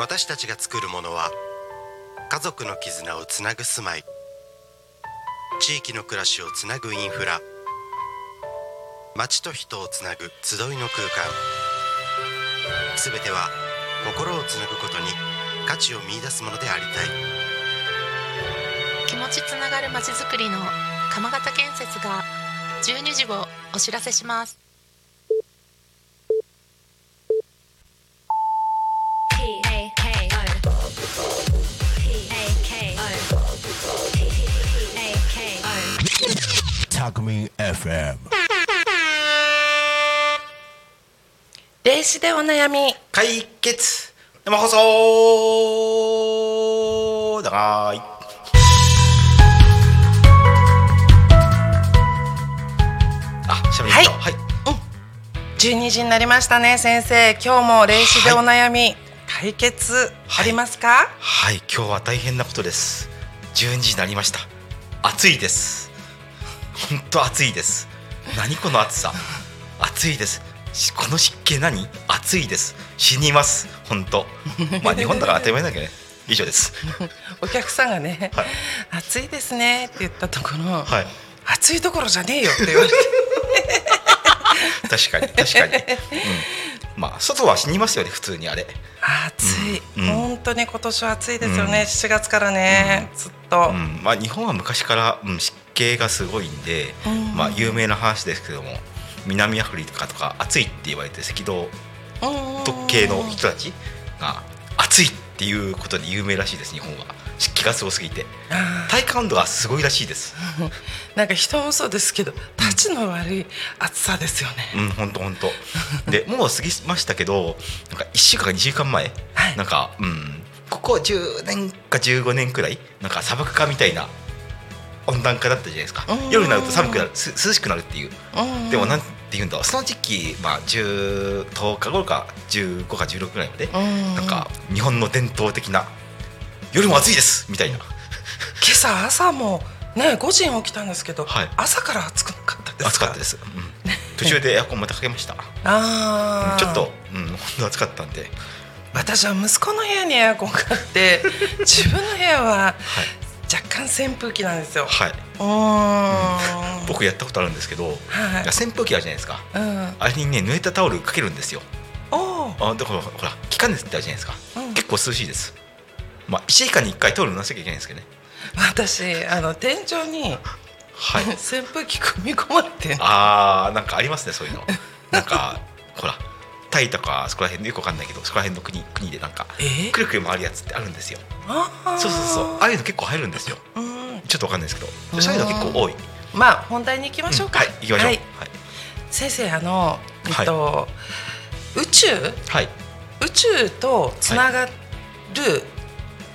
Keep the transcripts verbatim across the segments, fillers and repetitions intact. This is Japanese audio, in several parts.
私たちが作るものは、家族の絆をつなぐ住まい、地域の暮らしをつなぐインフラ、街と人をつなぐ集いの空間、すべては心をつなぐことに価値を見出すものでありたい。気持ちつながるまちづくりの鎌形建設がじゅうにじをお知らせします。タクミン エフエム 霊視でお悩み解決生放送だがい。はい、はい、うん、じゅうにじになりましたね先生。今日も霊視でお悩み、はい、解決ありますか？はい、はい、今日は大変なことです。じゅうにじになりました。暑いです。本当暑いです。何この暑さ。暑いです。この湿気何。暑いです。死にます。本当まあ日本だから当たり前だけどね。以上です。お客さんがね、はい、暑いですねって言ったところ、はい、暑いところじゃねえよって言われて確かに確かに、うん、まあ外は死にますよね普通に。あれ暑い、うん、本当に今年は暑いですよね、うん、しちがつからね、うん、ずっと、うん、まあ日本は昔から、うん、湿気がすごいんで、うん、まあ有名な話ですけども南アフリカとか暑いって言われて赤道特系の人たちが暑いっていうことで有名らしいです。日本は湿気がすごすぎて体感温度がすごいらしいですなんか人もそうですけどたちの悪い暑さですよね、うんうん、ほんとほんとでもう過ぎましたけどなんかいっしゅうかんかにしゅうかんまえ、はい、なんか、うん、ここじゅうねんかじゅうごねんくらいなんか砂漠化みたいな温暖化だったじゃないですか。夜になると寒くなる、涼しくなるっていう。でもなんて言うんだろう、その時期、まあ、じゅう、とおか頃かじゅうごかじゅうろくくらいまでなんか日本の伝統的な夜も暑いですみたいな。今朝朝も、ね、ごじに起きたんですけど、はい、朝から暑くなかったですか。暑かったです、うん、途中でエアコンまたかけましたあ、うん、ちょっと、うん、暑かったんで私は息子の部屋にエアコン買って自分の部屋は、はい、若干扇風機なんですよ、はい、お、うん、僕やったことあるんですけど、はい、扇風機あるじゃないですか、うん、あれにね濡れたタオルかけるんですよ。おあだからほら気化熱ってあるじゃないですか、うん、結構涼しいです。まあ、いちじかんにいっかいタオル濡らさなきゃいけないんですけどね。私あの天井に、はい、扇風機組み込まれてる。あーなんかありますねそういうのなんかほらタイとかそこら辺のよくわかんないけどそこら辺の 国, 国でなんか、えー、くるくる回るやつってあるんですよ。あそうそうそう、ああいうの結構入るんですよ、うん、ちょっとわかんないですけどそういうの結構多い。まあ本題に行きましょうか、うん、はい行きましょう、はいはい、先生あの、えっとはい、宇宙、はい、宇宙とつながる、はい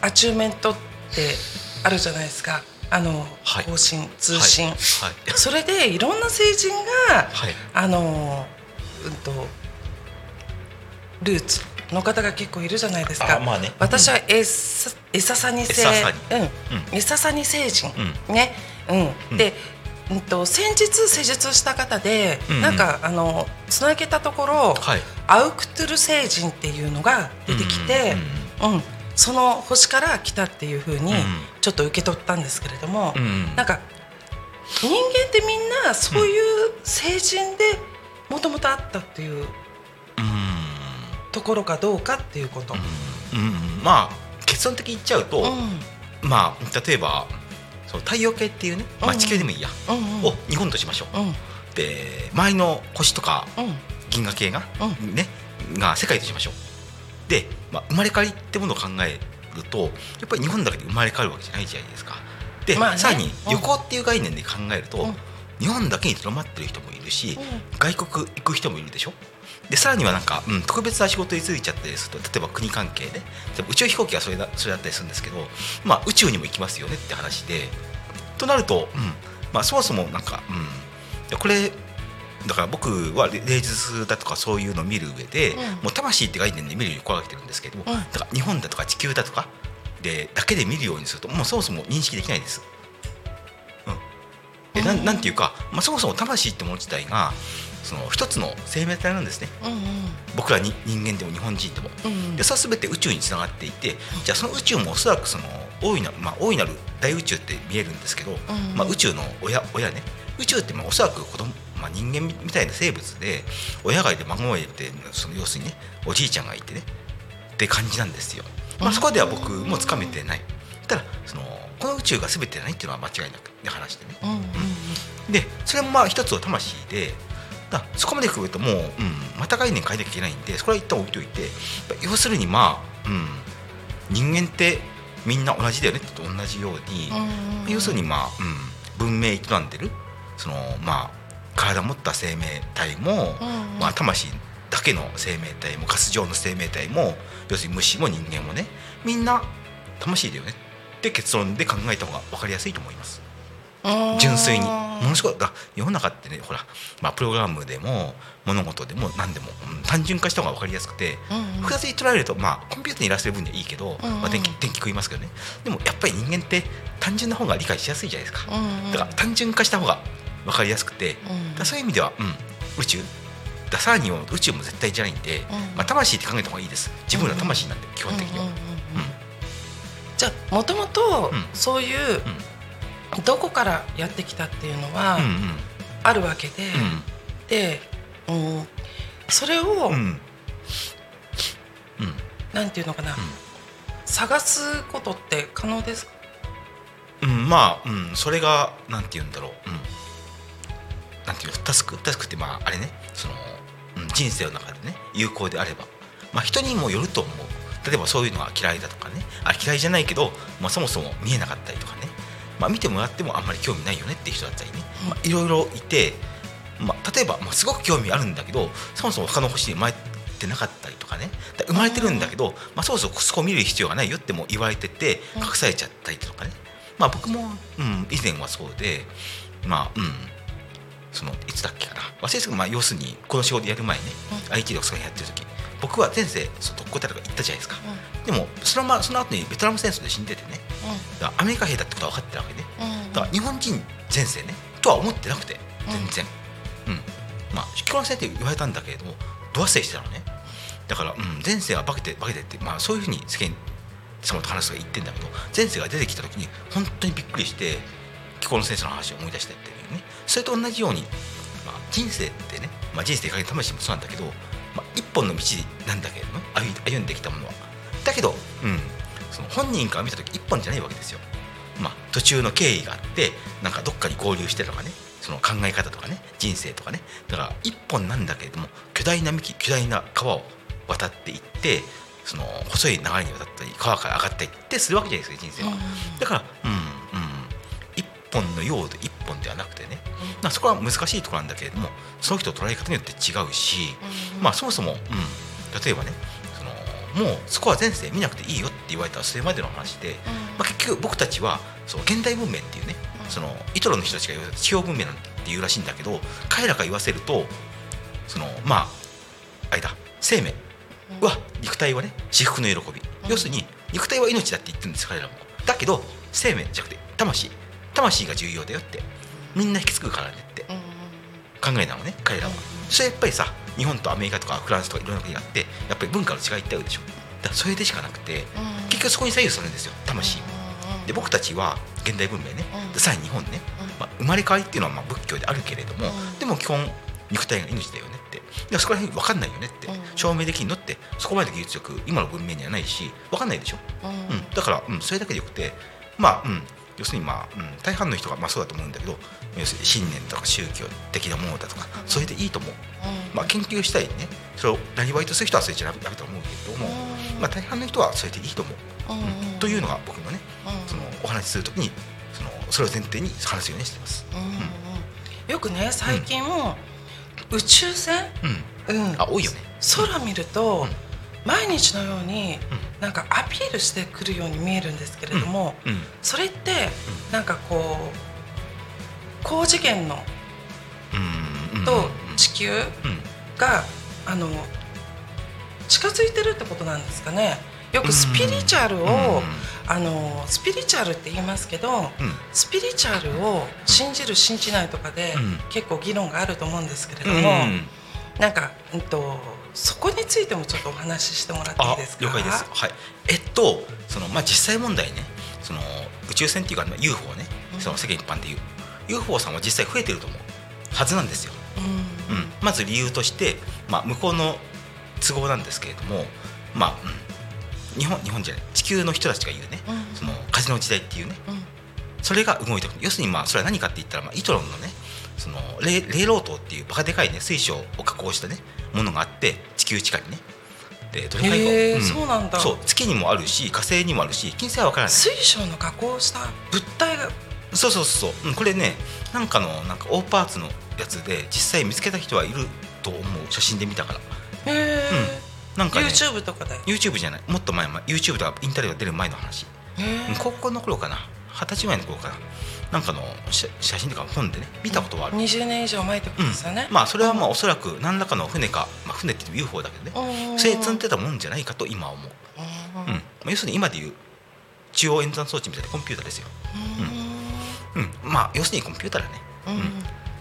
アチューメントってあるじゃないですか。あの、はい、更新通信、はいはい、それでいろんな成人が、はい、あの、うんと、ルーツの方が結構いるじゃないですか。あ、まあね、私はエササニ星人、うんねうん、で、うんと、先日施術した方で、うんうん、なんかあのつなげたところ、はい、アウクトゥル星人っていうのが出てきて、うんうんうんうん、その星から来たっていう風にちょっと受け取ったんですけれども、うん、なんか人間ってみんなそういう成人でもともとあったっていうところかどうかっていうこと、うんうんうん、まあ結論的に言っちゃうと、うん、まあ例えばその太陽系っていうね、まあ、地球でもいいや、うんうん、を日本としましょう、うん、で周りの星とか銀河系が、うん、ねが世界としましょう。で、まあ、生まれ変わりってものを考えるとやっぱり日本だけで生まれ変わるわけじゃないじゃないですか。で、まあね、さらに旅行っていう概念で考えると、うん、日本だけにとどまってる人もいるし、うん、外国行く人もいるでしょ。でさらにはなんか、うん、特別な仕事に就いちゃったりすると例えば国関係で、ね、宇宙飛行機はそれだ、それだったりするんですけど、まあ、宇宙にも行きますよねって話でとなると、うんまあ、そもそもなんか、うん、これだから僕は霊術だとかそういうのを見る上で、うん、もう魂って概念で見るように心がけてるんですけども、うん、だから日本だとか地球だとかでだけで見るようにするともうそもそも認識できないです、うん、で な, なんていうか、まあ、そもそも魂ってもの自体がその一つの生命体なんですね、うんうん、僕らに人間でも日本人でも、うんうん、でそれは全て宇宙につながっていて、じゃあその宇宙もおそらくその大いな、まあ、大いなる大宇宙って見えるんですけど、うんうん、まあ、宇宙の親、親ね、宇宙ってまあおそらく子供、まあ、人間みたいな生物で親がいて孫がいて、その要するにねおじいちゃんがいてねって感じなんですよ、まあ、そこでは僕もつかめてない、ただそのこの宇宙が全てないっていうのは間違いなくで話してね、うんうんうん、でそれもまあ一つの魂で、だそこまでくるともう、うん、また概念変えなきゃいけないんで、そこは一旦置いといて、要するにまあ、うん、人間ってみんな同じだよねってと同じように、うんうんうん、要するにまあ、うん、文明営んでるそのまあ体持った生命体も、うんうん、まあ、魂だけの生命体もガス状の生命体も、要するに虫も人間もね、みんな魂だよねって結論で考えた方が分かりやすいと思います。純粋にものすごい世の中ってね、ほら、まあ、プログラムでも物事でも何でも単純化した方が分かりやすくて、うんうん、複雑に捉えると、まあ、コンピューターにいらっしゃる分にはいいけど、うんうん、まあ、電気、電気食いますけどね、でもやっぱり人間って単純な方が理解しやすいじゃないですか、うんうん、だから単純化した方が分かりやすくて、うん、だそういう意味では、うん、宇宙ださらに宇宙も絶対じゃないんで、うん、まあ、魂って考えた方がいいです。自分の魂なんで、うん、基本的には、うんうんうんうん、じゃあもともとそういう、うんうん、どこからやってきたっていうのはあるわけで、うんうん、で、うん、それを、うんうん、なんていうのかな、うん、探すことって可能ですか？うん、まあ、うん、それがなんていうんだろう、うん、なんていうタスクタスクってまああれね、その、うん、人生の中でね有効であれば、まあ、人にもよると思う。例えばそういうのは嫌いだとかね、あれ嫌いじゃないけど、まあ、そもそも見えなかったりとかね。まあ、見てもらってもあんまり興味ないよねって人だったりね、まあ、いろいろいて、まあ、例えば、まあ、すごく興味あるんだけど、そもそも他の星に生まれてなかったりとかね、生まれてるんだけど、まあ、そもそもそこを見る必要がないよっても言われてて隠されちゃったりとかね、まあ、僕も、うん、以前はそうで、まあ、うん、そのいつだっけかな忘れてたけど、まあ、要するにこの仕事やる前ね、 アイティー でお世話やってる時、僕は前世特攻隊とか行ったじゃないですか、うん、でもその、ま、その後にベトナム戦争で死んでてね、うん、だからアメリカ兵だってことは分かってたわけね、うん、だから日本人前世ねとは思ってなくて全然、うんうん、まあ引き殺せって言われたんだけれどもドアステしてたのね、だから、うん、前世は化けて化けてって、まあ、そういうふうに世間様と話が言ってんだけど、前世が出てきた時に本当にびっくりして気候の戦争の話を思い出したっていうね。それと同じように、まあ、人生ってね、まあ、人生かけて試してもそうなんだけど、まあ、一本の道なんだけど、ね、歩んできたものはだけど、うん、その本人から見た時一本じゃないわけですよ、まあ、途中の経緯があってなんかどっかに合流してるとかね、その考え方とかね人生とかね、だから一本なんだけれども巨大な幹巨大な川を渡っていって、その細い流れに渡ったり川から上がったりってするわけじゃないですか人生は、うん、だから、うんうん、一本のようで一本ではなくてね、まあ、そこは難しいところなんだけれども、その人の捉え方によって違うし、まあ、そもそも、うん、例えばね、そのもうそこは前世見なくていいよって言われたらそれまでの話で、まあ、結局僕たちはそう現代文明っていうね、そのイトロの人たちが言われた地表文明なんて言うらしいんだけど、彼らが言わせるとそのまああれだ、生命は肉体はね至福の喜び、要するに肉体は命だって言ってるんです彼らも、だけど生命じゃなくて魂魂が重要だよってみんな引き継ぐからねって考えなのね彼らは。それやっぱりさ、日本とアメリカとかフランスとかいろんな国があって、やっぱり文化の違いってあるでしょ。だからそれでしかなくて、結局そこに左右するんですよ魂で。僕たちは現代文明ね、さらに日本ね、まあ、生まれ変わりっていうのはまあ仏教であるけれども、でも基本肉体が命だよねって、でそこら辺分かんないよねって証明できるのって、そこまで技術力今の文明にはないし分かんないでしょ、うん、だから、うん、それだけでよくて、まあうん要するに、まあうん、大半の人がまあそうだと思うんだけど、要するに信念とか宗教的なものだとかそれでいいと思う、うんまあ、研究したりね、それをなりわいとする人はそれじゃダメと思うけれども、うんまあ、大半の人はそれでいいと思う、うんうん、というのが僕のね、うん、そのお話しするときに そ, のそれを前提に話すようにしてます、うんうん、よくね最近も、うん、宇宙船、うんうん、あ多いよね、空見ると、うん、毎日のように、うんなんかアピールしてくるように見えるんですけれども、うんうん、それってなんかこう高次元のと地球があの近づいてるってことなんですかね。よくスピリチュアルをあのスピリチュアルって言いますけど、うん、スピリチュアルを信じる信じないとかで、うん、結構議論があると思うんですけれども、うん、なんか、えっと、そこについてもちょっとお話ししてもらっていいですか？あ、了解です、はい、えっとその、まあ、実際問題ね、その宇宙船っていうか ユーフォー ね、その世間一般でいう、うん、ユーフォー さんは実際増えてると思うはずなんですよ、うんうん、まず理由として、まあ、向こうの都合なんですけれども、まあ、うん、日本、日本じゃない地球の人たちが言うね、うん、その風の時代っていうね、うん、それが動いてくる。要するにまあそれは何かって言ったら、まあ、イトロンのねそのレイロートっていうバカでかいね水晶を加工したねものがあって地球地下にね、でどれかいか、うん、そうなんだ。そう月にもあるし火星にもあるし金星はわからない。水晶の加工した物体が、そうそうそうそう、うん、これねなんかのなんかオーパーツのやつで実際見つけた人はいると思う、写真で見たから。へー、うん、なんかね、YouTube とかで YouTube じゃない、もっと前、 前 YouTube とかインターネットが出る前の話、高校の頃かな、二十歳前の頃かな、なんかの写真とか本でね見たことはある。にじゅうねんいじょうまえってことですよね、うん、まあそれはまあおそらく何らかの船か、まあ、船って言って ユーフォー だけどね、それ積んでたもんじゃないかと今思う、うん、まあ、要するに今でいう中央演算装置みたいなコンピューターですよ、うん、うん、まあ要するにコンピューターだね、うんうん、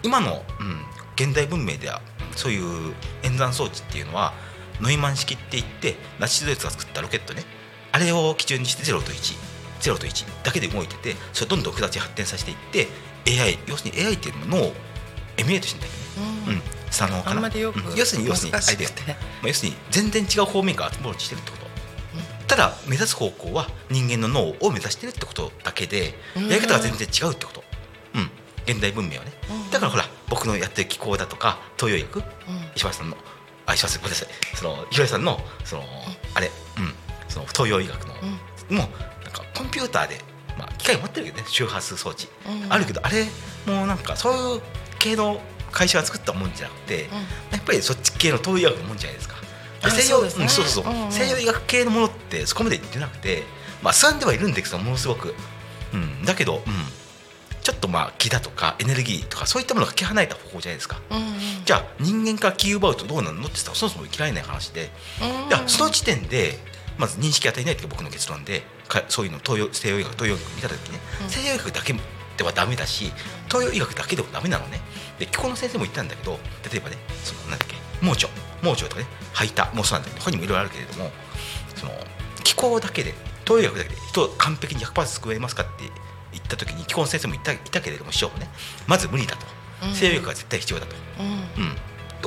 今の、うん、現代文明ではそういう演算装置っていうのはノイマン式っていってナチスドイツが作ったロケットね、あれを基準にしてゼロといちだけで動いてて、それをどんどん形発展させていって エーアイ、 要するに エーアイ っていうのも脳をエミュレートしてんだけどね、うん、左脳かな、うん、要するに要するにアイデア、まあ、要するに全然違う方面からアプローチしてるってこと、うん、ただ目指す方向は人間の脳を目指してるってことだけで、やり方が全然違うってこと、うん、現代文明はね、うん、だからほら僕のやってる気候だとか東洋医学、うん、石橋さんのあ、石橋さんごめんなさい、そのひろやさんのその、うん、あれ、うん、その東洋医学の、うん、もうなんかコンピューターで、まあ、機械持ってるけどね周波数装置、うん、あるけどあれもうなんかそういう系の会社が作ったもんじゃなくて、うん、やっぱりそっち系の東洋医学のもんじゃないですか。西洋医学系のものってそこまでいってなくて、まあ進んではいるんですけどものすごく、うん、だけど、うん、ちょっとまあ気だとかエネルギーとかそういったものがかけ離れた方法じゃないですか、うんうん、じゃあ人間から気を奪うとどうなるのって言ったらそもそも嫌いない話で、うん、じゃあその時点でまず認識与えないという僕の結論で、そういうの東洋西洋医学東洋医学見た時ね、うん、西洋医学だけではダメだし東洋医学だけでもダメなのね。で気候の先生も言ったんだけど、例えばねその何だっけ盲腸盲腸とかね排他もそうなんだけど他にもいろいろあるけれども、その気候だけで東洋医学だけで人を完璧に ひゃくパーセント 救えますかって言った時に気候先生も言った、言ったけれども師匠もねまず無理だと、うん、西洋医学は絶対必要だと、う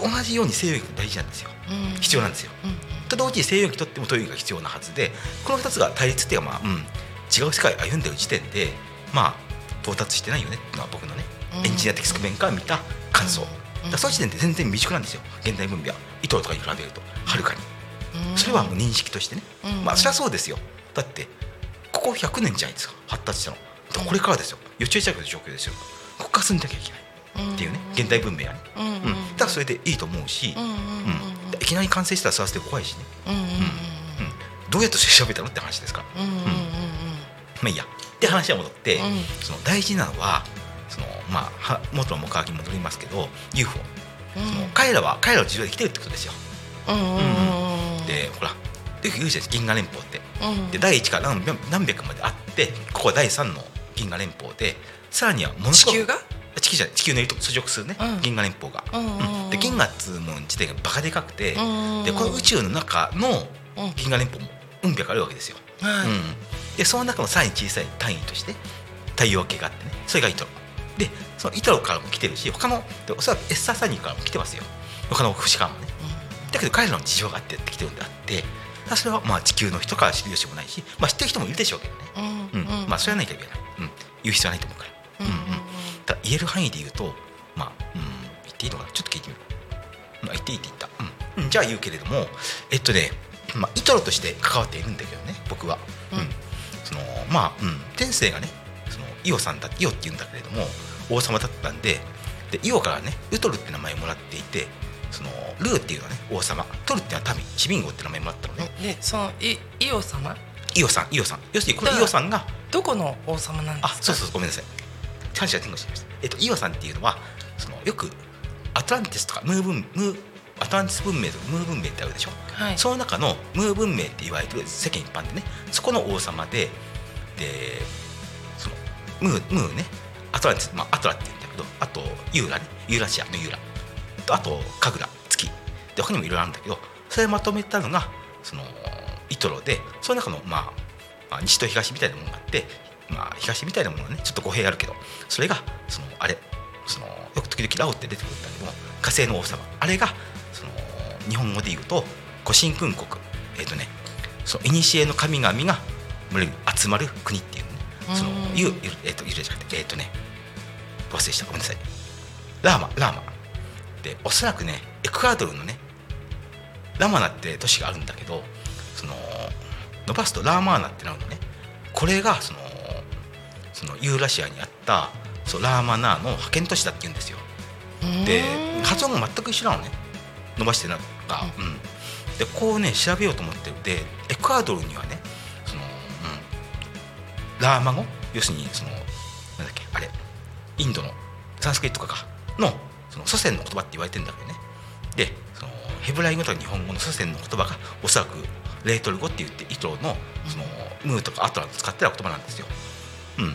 んうん、同じように西洋医学大事なんですよ、うん、必要なんですよ、うん、と同時に西洋医学にとっても東洋医学が必要なはずで、このふたつが対立っていうか、まあ、うん、違う世界を歩んでる時点でまあ到達してないよねっていうのは僕のね、うん、エンジニア的側面から見た感想、うん、だその時点で全然未熟なんですよ現代文明はイトロとかに比べるとはるかに、うん、それはもう認識としてね、うん、まあそりゃそうですよ、だってここひゃくねんじゃないですか発達したの、これからですよ、予知したくなる状況ですよ、ここから進んでなきゃいけないっていうね、うん、現代文明はね、うんうん、だからそれでいいと思うし、うんうんうん、いきなり完成したらそれは怖いしね、うんうんうんうん、どうやって調べたのって話ですから、うんうんうん、まあいいやって話は戻って、うん、その大事なのはその、まあ、元の目標に戻りますけど ユーフォー、うん、その彼らは彼らの事情で生きてるってことですよ、うんうんうん、でほらよく言うじゃないですか銀河連邦って、うん、でだいいちから 何, 何百まであってここはだいさんの銀河連邦で、さらにはものすごく地球が地球じゃない地球のいるとこ遡上するね、うん、銀河連邦が、うんうん、で銀河っつうもん自体がバカでかくて、うんうん、でこの宇宙の中の銀河連邦もうん百あるわけですよ、うんうん、でその中のさらに小さい単位として太陽系があってね、それがイトロで、そのイトロからも来てるし他のおそらくエッサーサニーからも来てますよ、他の星からもね、うん、だけど彼らの事情があってやってきてるんであって、それはまあ地球の人から知る由もないし、まあ、知ってる人もいるでしょうけどね、うんうんうん、まあそれはないといけない、うん、言う必要はないと思うから、うんうんうん、ただ言える範囲で言うと、まあ、うん、言っていいのかな、ちょっと聞いてみる、まあ、言っていいって言った、うんうん、じゃあ言うけれども、えっとね、まあ、イトロとして関わっているんだけどね僕は、うんうん、そのまあ、うん、天性がねそのイオさんだ、イオって言うんだけれども王様だったんで、でイオからねウトルって名前をもらっていて、そのルーっていうのはね王様、トルっていうのは民、シビンゴって名前もらったのね。でその イ, イオ様イオさんイオさん要するにこのイオさんがどこの王様なんですか？あ、そうそうごめんなさい話が転換してました。えっとイオさんっていうのはそのよくアトランティスとかムー文ムーアトランティス文明とかムー文明ってあるでしょ、はい、その中のムー文明って言われてる世間一般でね、そこの王様で、でそのムームーねアトランティス、まあ、アトラって言うんだけど、あとユーラね、ユーラシアのユーラと、あとカグラ月で他にもいろいろあるんだけど、それをまとめたのがそのイトロで、その中の、まあ、まあ西と東みたいなものがあって、まあ、東みたいなものはねちょっと語弊があるけど、それがそのあれそのよく時々ラオって出てくるんだけども、火星の王様、あれがその日本語で言うと古神君国、えっ、ー、とねその古の神々が集まる国っていうね、そのいうえっ、ー、といるじゃなくてえっ、ー、とね忘れしたごめんなさい、ラーマラーマで、おそらくねエクアドルのねラマナって都市があるんだけど、その伸ばすとラーマーナってなるのね。これがそのそのユーラシアにあったそうラーマナーの派遣都市だって言うんですよ。で発音が全く一緒なのね、伸ばしてなんか、うんうん、でこうね調べようと思ってる。でエクアドルにはねその、うん、ラーマ語、要するにそのなんだっけあれインドのサンスクリットとかのその祖先の言葉って言われてるんだけどね。でそのヘブライ語とか日本語の祖先の言葉がおそらくレートル語って言ってイトロ の, そのムーとかアトランを使ってる言葉なんですよ。うん、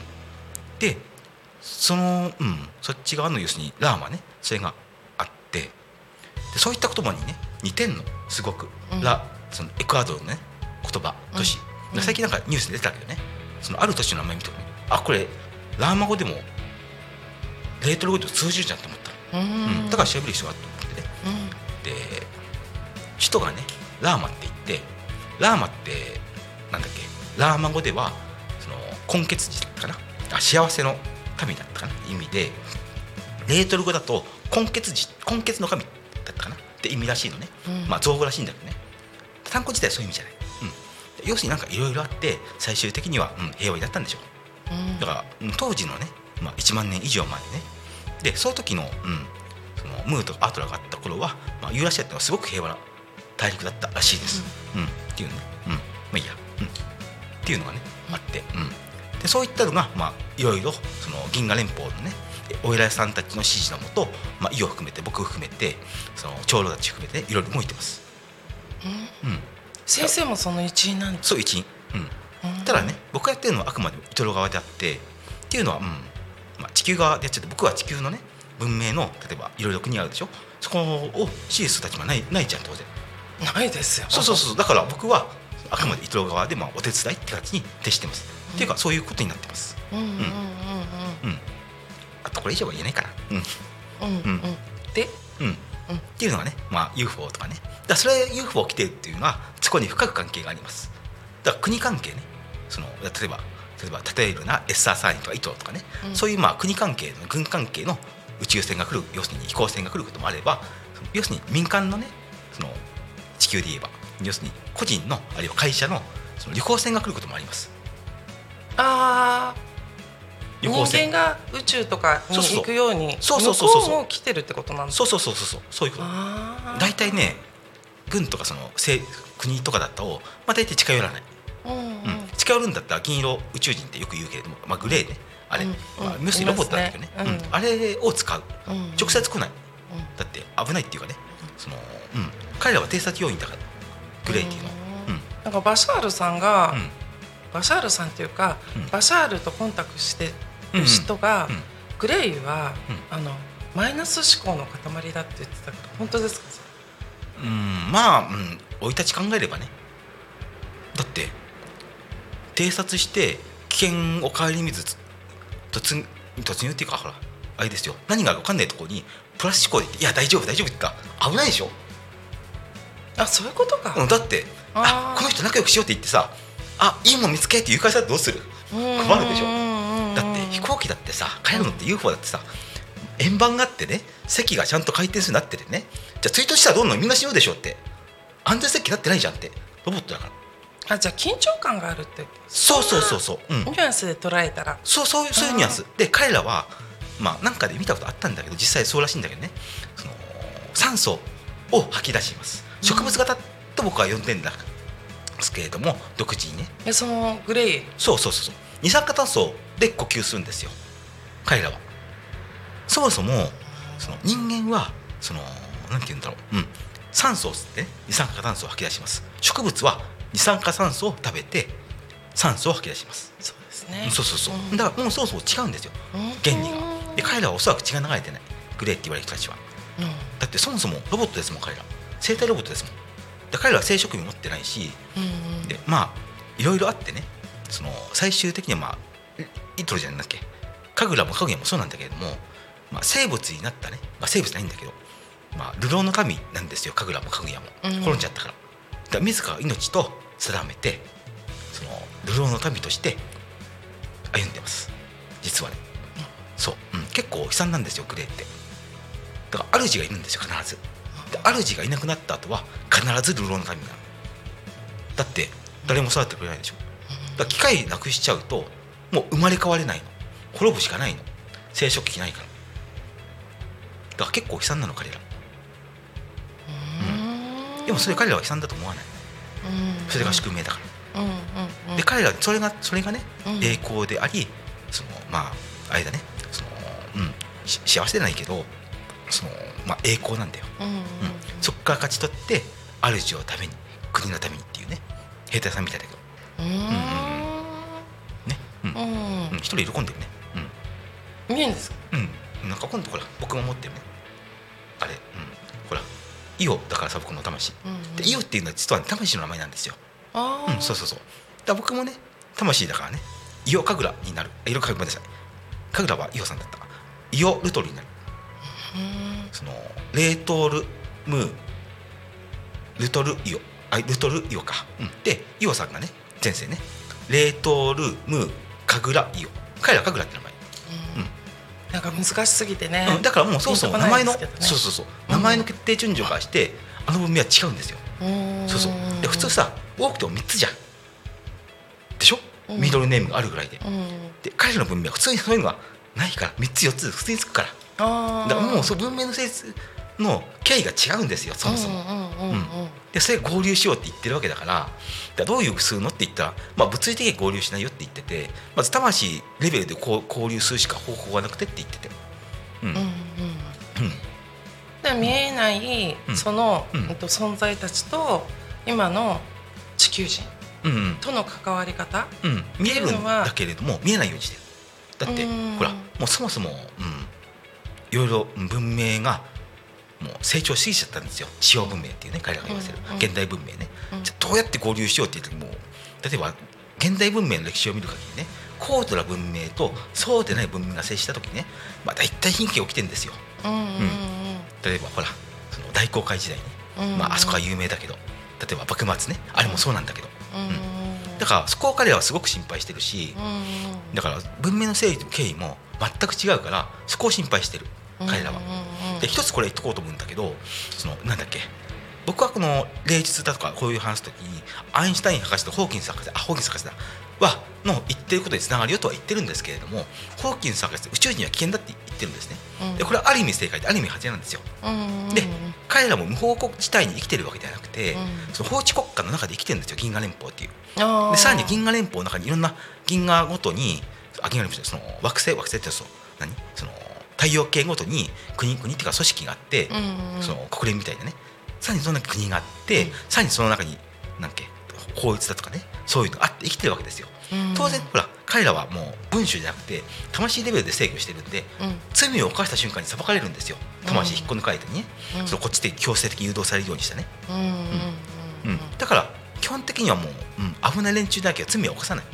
でその、うん、そっち側の要するにラーマね、それがあって、でそういった言葉にね似てんのすごく、うん、ラそのエクアドルのね言葉都市、うんうん、最近なんかニュースで出たけどね、そのある都市の名前見ても、ね、あこれラーマ語でもレートル語でも通じるじゃんと思った、うんうん、だから調べる人があると思ってね、うん、で首都がねラーマって言って、ラーマってなんだっけ、ラーマ語ではその根血児だったかな、あ幸せの神だったかな意味で、レートル語だと根血児、根血の神だったかなって意味らしいのね、うん、まあ造語らしいんだけどね、単語自体はそういう意味じゃない、うん、要するになんかいろいろあって最終的には、うん、平和になったんでしょう、うん、だから当時のね、まあ、いちまんねん以上前ね、でその時の、うん、そのムーとかアトラがあった頃は、まあ、ユーラシアってのはすごく平和な大陸だったらしいです、うんうん、っていうね、うん、まあいいや、うん、っていうのがねあって、うん、でそういったのがまあいろいろその銀河連邦のねお偉いさんたちの指示のもと、まあ、イオ含めて僕含めてその長老たち含めていろいろ動いてます、うんうん、先生もその一員なんですか？そう一員、うんうん、ただね僕がやってるのはあくまでもイトロ側であって、っていうのは、うんまあ、地球側でやっちゃって、僕は地球のね文明の例えばいろいろ国あるでしょ、そこを支持する立場ないないじゃん当然ないですよ。そうそうそう、だから僕はあくまでイトロ側でまあお手伝いって形に徹してます、うん、っていうかそういうことになってます、うんうんうんうんうん、あとこれ以上は言えないかな、うんうんうんうん、で、うんうん、っていうのがね、まあ、ユーフォー とかね、だからそれ ユーフォー 来てるっていうのはそこに深く関係があります。だから国関係ね、その例えば例えば例えるな エスアールサーティーン とかイトロとかね、うん、そういうまあ国関係の軍関係の宇宙船が来る、要するに飛行船が来ることもあれば、要するに民間のねその地球で言えば要するに個人のあるいは会社 の, その旅行船が来ることもあります。あー、人間が宇宙とかに行くように向こうも来てるってことなんですか？そうそうそうそう、そういうこと。だいたいね軍とかその国とかだったら、まあ、大体近寄らない、うんうんうん、近寄るんだったら銀色宇宙人ってよく言うけれども、まあ、グレーねあれ、うんうんまあ、要するにロボットなんだけどね、うんうん、あれを使う、うん、直接来ない、うん、だって危ないっていうかね、その、うん、彼らは偵察要員だからグレイティの、うんうん、なんかバシャールさんが、うん、バシャールさんっていうか、うん、バシャールとコンタクトしてる人が、うんうん、グレイは、うん、あのマイナス思考の塊だって言ってたから本当ですか？うん、まあ生い立ち考えればね、だって偵察して危険を顧みず突入、突入っていうかほらあれですよ、何があるか分かんないところにプラス思考で言って、いや大丈夫大丈夫って言ったら危ないでしょ。あ、そういうことか。うん、だってああこの人仲良くしようって言ってさ、あいいもん見つけって誘拐したらどうする？困るでしょ。だって飛行機だってさ、彼らのって ユーフォー だってさ、円盤があってね、席がちゃんと回転するようになっててね、じゃあ追突したらどんどんみんな死ぬでしょって、安全席になってないじゃんって、ロボットだから。あ、じゃあ緊張感があるって、そうそうそうそう、うん、ニュアンスで捉えたらそうそうそういうニュアンスで、彼らはまあなんかで見たことあったんだけど、実際そうらしいんだけどね、その酸素を吐き出します、植物型と僕は呼んでんだですけれども、独自にね、でそのグレイそうそうそう、二酸化炭素で呼吸するんですよ彼らは。そもそもその人間はそのなんて言うんだろう、うん、酸素を吸って、ね、二酸化炭素を吐き出します。植物は二酸化炭素を食べて酸素を吐き出します。そうですね、そうそうそう、うん、だからもうそもそも違うんですよ、うん、原理が。で彼らはおそらく血が流れてないグレーって言われる人たちは、うん、だってそもそもロボットですもん、彼ら生体ロボットですもん。だ彼らは生殖器持ってないし、うんうん、でまあいろいろあってね、その最終的にはまあイトロじゃないんだっけ、カグラもカグヤもそうなんだけれども、まあ、生物になったね、まあ、生物じゃないんだけど、まあ、流浪の神なんですよ、カグラもカグヤも、うん、滅んじゃったから。だから自ら命と定めてその流浪の民として歩んでます実はね、うん、そう、うん、結構悲惨なんですよグレーって。だから主がいるんですよ必ず。で主がいなくなった後は必ず流浪の民になる。だって誰も育ってくれないでしょ。だから機械なくしちゃうともう生まれ変われないの、滅ぶしかないの、生殖器ないから。だから結構悲惨なの彼ら、うん、でもそれ彼らは悲惨だと思わない、うん、それが宿命だから、うんうんうん、で彼らそれがそれがね、うん、栄光であり、そのまああれだね、その、うん、幸せじゃないけどその、まあ、栄光なんだよ、うんうんうんうん、そっから勝ち取って主をために国のためにっていうね、兵隊さんみたいだけど、うーん、うんうんね、うんうん、一人いる、込んでるね、うん、見えんですか、うん、なんか今度ほら僕も持ってるねあれ、うん、ほらイオだからさ、僕の魂、うん、でイオっていうのは実は、ね、魂の名前なんですよ。あ、うん、そうそうそう。だ僕もね魂だからね、イオカグラになる、イオカグラでしたね、カグラはイオさんだった、イオルトルになる。うん、そのレートールムールトルイオ、あルトルイオか、うん、でイオさんがね前世ねレートールムーカグライオ、彼らはカグラって名前、うんうん、なんか難しすぎてね、うん、だからもうそもそも名前の、ね、そうそうそう、名前の決定順序からして、うん、あの文明は違うんですよ。うん、そうそう。で普通さ多くてもみっつじゃんでしょ、うん、ミドルネームがあるぐらいで、うん、で彼らの文明は普通にそういうのがないからみっつよっつ普通につくから、あ、だからもうその文明の性質の経緯が違うんですよそもそも、うんうんうんうん、でそれ合流しようって言ってるわけだから。だからどういうするのって言ったら、まあ、物理的に合流しないよって言ってて、まず魂レベルでこう交流するしか方法がなくてって言ってて、うんうんうんうん、だから見えない、うん、その、うん、存在たちと今の地球人との関わり方、うんうん、見えるんだけれども見えないようにしてる。だって、うん、ほらもうそもそも、うん、いろいろ文明がもう成長しすぎちゃったんですよ。地方文明っていうね彼らが言わせる、うんうん、現代文明ね、うん、じゃどうやって合流しようって言ってもう、例えば現代文明の歴史を見る限りね、高度な文明とそうでない文明が接した時にね、まあ、大体貧血起きてるんですよ、うんうんうんうん、例えばほらその大航海時代ね、うんうん、まあ、あそこは有名だけど、例えば幕末ね、あれもそうなんだけど、うんうん、だからそこを彼らはすごく心配してるし、うんうん、だから文明の整理と経緯も全く違うからそこを心配してる彼らは、うんうんうん、で一つこれ言っとこうと思うんだけど、そのなんだっけ、僕はこの霊術だとかこういう話すときにアインシュタイン博士とホーキンス博士、あホーキンス博士だはの言ってることにつながるよとは言ってるんですけれども、ホーキンス博士宇宙人は危険だって言ってるんですね、うん、でこれはある意味正解である意味外れなんですよ、うんうんうん、で彼らも無法国地帯に生きてるわけではなくて、うん、その法治国家の中で生きてるんですよ、銀河連邦っていう。でさらに銀河連邦の中にいろんな銀河ごとに、あ銀河連邦その惑星惑星ってその何その太陽系ごとに国国っていうか組織があって、うんうん、その国連みたいなね、さらにその中に国があって、うん、さらにその中に何っけ法律だとかね、そういうのがあって生きてるわけですよ、うん、当然ほら彼らはもう文章じゃなくて魂レベルで制御してるんで、うん、罪を犯した瞬間に裁かれるんですよ、魂引っこ抜かれてね、うん、そのこっちで強制的に誘導されるようにしたね、うんうんうん、だから基本的にはもう、うん、危ない連中だけは罪を犯さない、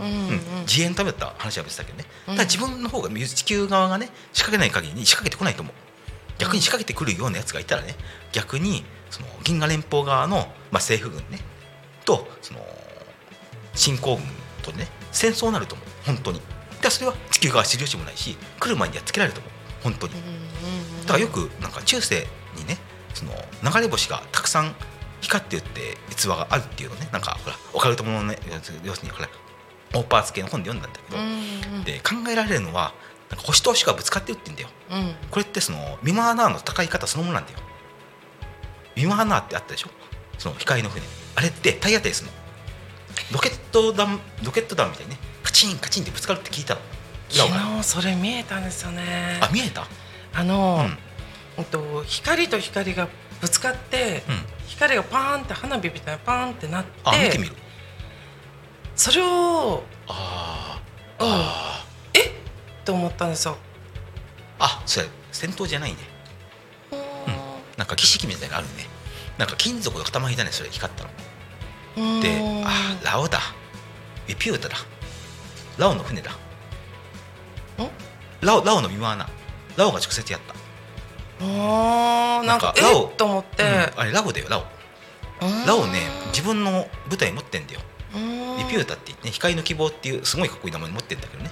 うんうん、自衛のためだった話は別だけどね、うん、ただ自分の方が地球側がね仕掛けない限りに仕掛けてこないと思う。逆に仕掛けてくるようなやつがいたらね、逆にその銀河連邦側の、まあ、政府軍ねとその侵攻軍とね戦争になると思う本当に。でそれは地球側は知る由もないし、来る前にやっつけられると思う本当に。だからよくなんか中世にねその流れ星がたくさん光ってるって逸話があるっていうのね、なんかほらオカルトものね、要するにほらオーパーツ系の本で読んだんだけど、うんうん、で考えられるのはなんか星と星がぶつかって打ってんだよ、うん、これってそのミマーナーの戦い方そのものなんだよ。ミマーナーってあったでしょ、その光の船、あれって体当たりするの、ロケット弾ロケット弾みたいにねカチンカチンってぶつかるって聞いたの。昨日それ見えたんですよね。あ見えた、あの、うん、と光と光がぶつかって、うん、光がパーンって花火みたいなパーンってなって、あ見てみる、それをああ、うん、あえって思ったんですよ。あ、それ戦闘じゃないね。うん、なんか儀式みたいなのあるね。なんか金属の塊だね、それ光ったの。うんで、あーラオだ、ウィピュータだ、ラオの船だ。んラオラオの見回な、ラオが直接やった。あーなんかラオと思って、うん、あれラオだよラオ。ラオね自分の舞台持ってんだよ。リピュータって言って、ね、光の希望っていうすごいかっこいい名前持ってるんだけどね、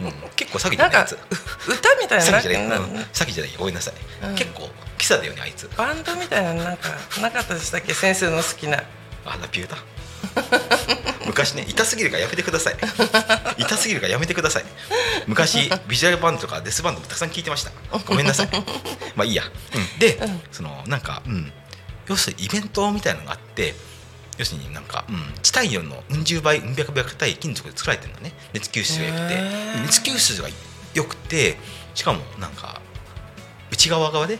うん、結構詐欺じゃないやつなんか歌みたいな詐欺じゃない、うん、詐欺じゃないごめんなさい、うん、結構キサだよねあいつ。バンドみたいなのなんかなかったでしたっけ先生の好きなあラピュータ昔ね痛すぎるからやめてください痛すぎるからやめてください昔ビジュアルバンドとかデスバンドもたくさん聴いてましたごめんなさいまあいいや、うん、で、うん、そのなんか、うん、要するにイベントみたいなのがあって要するになんか、うん、チタイオンのうん十倍うん百百対金属で作られてるんだね。熱吸収が良くて、熱吸収が良くて、しかもなんか内側側で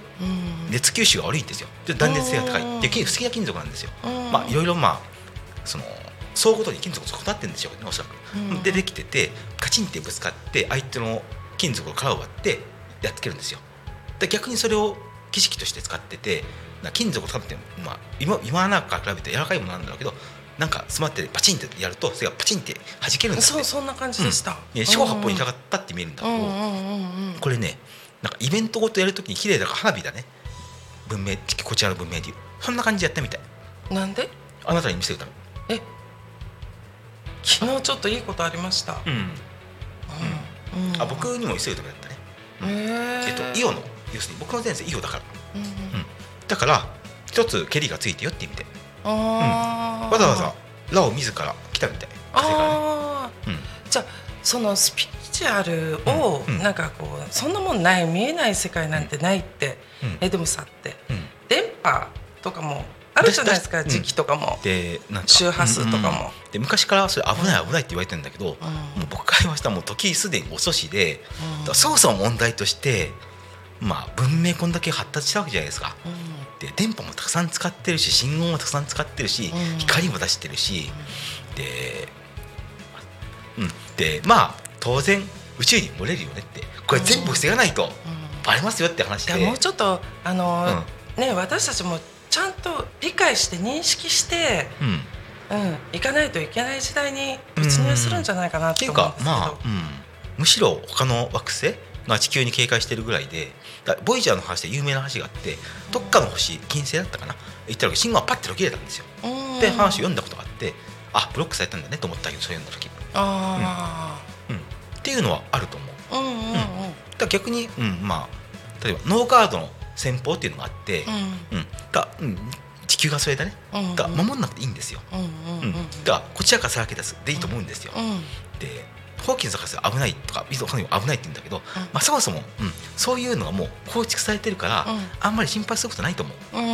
熱吸収が悪いんですよ。ちょっと断熱性が高い。で、不思議な金属なんですよ。まあいろいろまあその層ごとに金属が異なってるんでしょうねおそらく。でできててカチンってぶつかって相手の金属を殻を割ってやっつけるんですよ。で逆にそれを儀式として使ってて。金属を食べても、まあ、今, 今なんか比べて柔らかいものなんだけどなんか詰まってパチンってやるとそれがパチンって弾けるんだって。そうそんな感じでした、うん、四方八方に広がったって見えるんだけど、うんうんうん、これねなんかイベントごとやるときに綺麗だから花火だね文明こちらの文明でいうそんな感じでやったみたい。なんであなたに見せるため。え昨日ちょっといいことありました。うん、うんうんうん、あ僕にも見せるためだったね、うん、えっとイオの要するに僕の前世イオだから、うんうんうんだから一つ蹴りがついてよって意味で、あ、うん、わざわざラオ自ら来たみたいあ、ねうん、じゃあそのスピリチュアルを、うん、なんかこうそんなもんない見えない世界なんてないって、うん、えでもさって、うん、電波とかもあるじゃないですか時期とかも、うん、でなんか周波数とかも、うんうん、で昔からそれ危ない危ないって言われてるんだけど、うん、もう僕から言いましたもう時すでに遅しで、うん、だそもそも問題として、まあ、文明こんだけ発達したわけじゃないですか、うんで電波もたくさん使ってるし信号もたくさん使ってるし、うん、光も出してるし、うん、で、うん、でまあ当然宇宙に漏れるよねってこれ全部防がないとバレますよって話で、うんうん、もうちょっとあの、うん、ね私たちもちゃんと理解して認識して、うんうん、いかないといけない時代に突入するんじゃないかなと思うんですけど、うんうん、っていうか、まあうん、むしろ他の惑星まあ、地球に警戒してるぐらいでだボイジャーの話で有名な話があってどっかの星金星だったかな行った時信号がパッて途切れたんですよって話を読んだことがあってあブロックされたんだねと思ったけどそれ読んだ時あ、うんうん、っていうのはあると思う、うんうんうんうん、だから逆に、うんまあ、例えばノーガードの戦法っていうのがあって、うんうんだうん、地球がそれだねだ守んなくていいんですよ、うんうん、だからこちらからさらけ出すでいいと思うんですよ、うんうん、でホーキンズ博士は危ないとか水をかなり危ないって言うんだけど、うんまあ、そもそも、うん、そういうのがもう構築されてるから、うん、あんまり心配することないと思う、うんう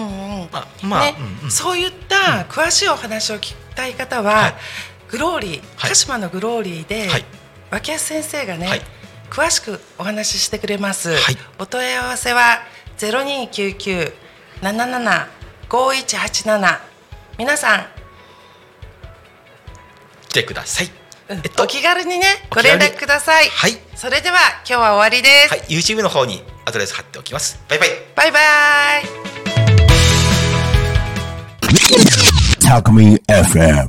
んまあまあねうん、そういった詳しいお話を聞きたい方は、うんはい、グローリー鹿島のグローリーで、はい、脇安先生がね、はい、詳しくお話ししてくれます、はい、お問い合わせは ゼロにーきゅうきゅう なななな ごーいちはちなな 皆さん来てください。うんえっと、お気軽にねご連絡ください、はい、それでは今日は終わりです、はい、YouTube の方にアドレス貼っておきます。バイバイバイバイ。たこみん エフエム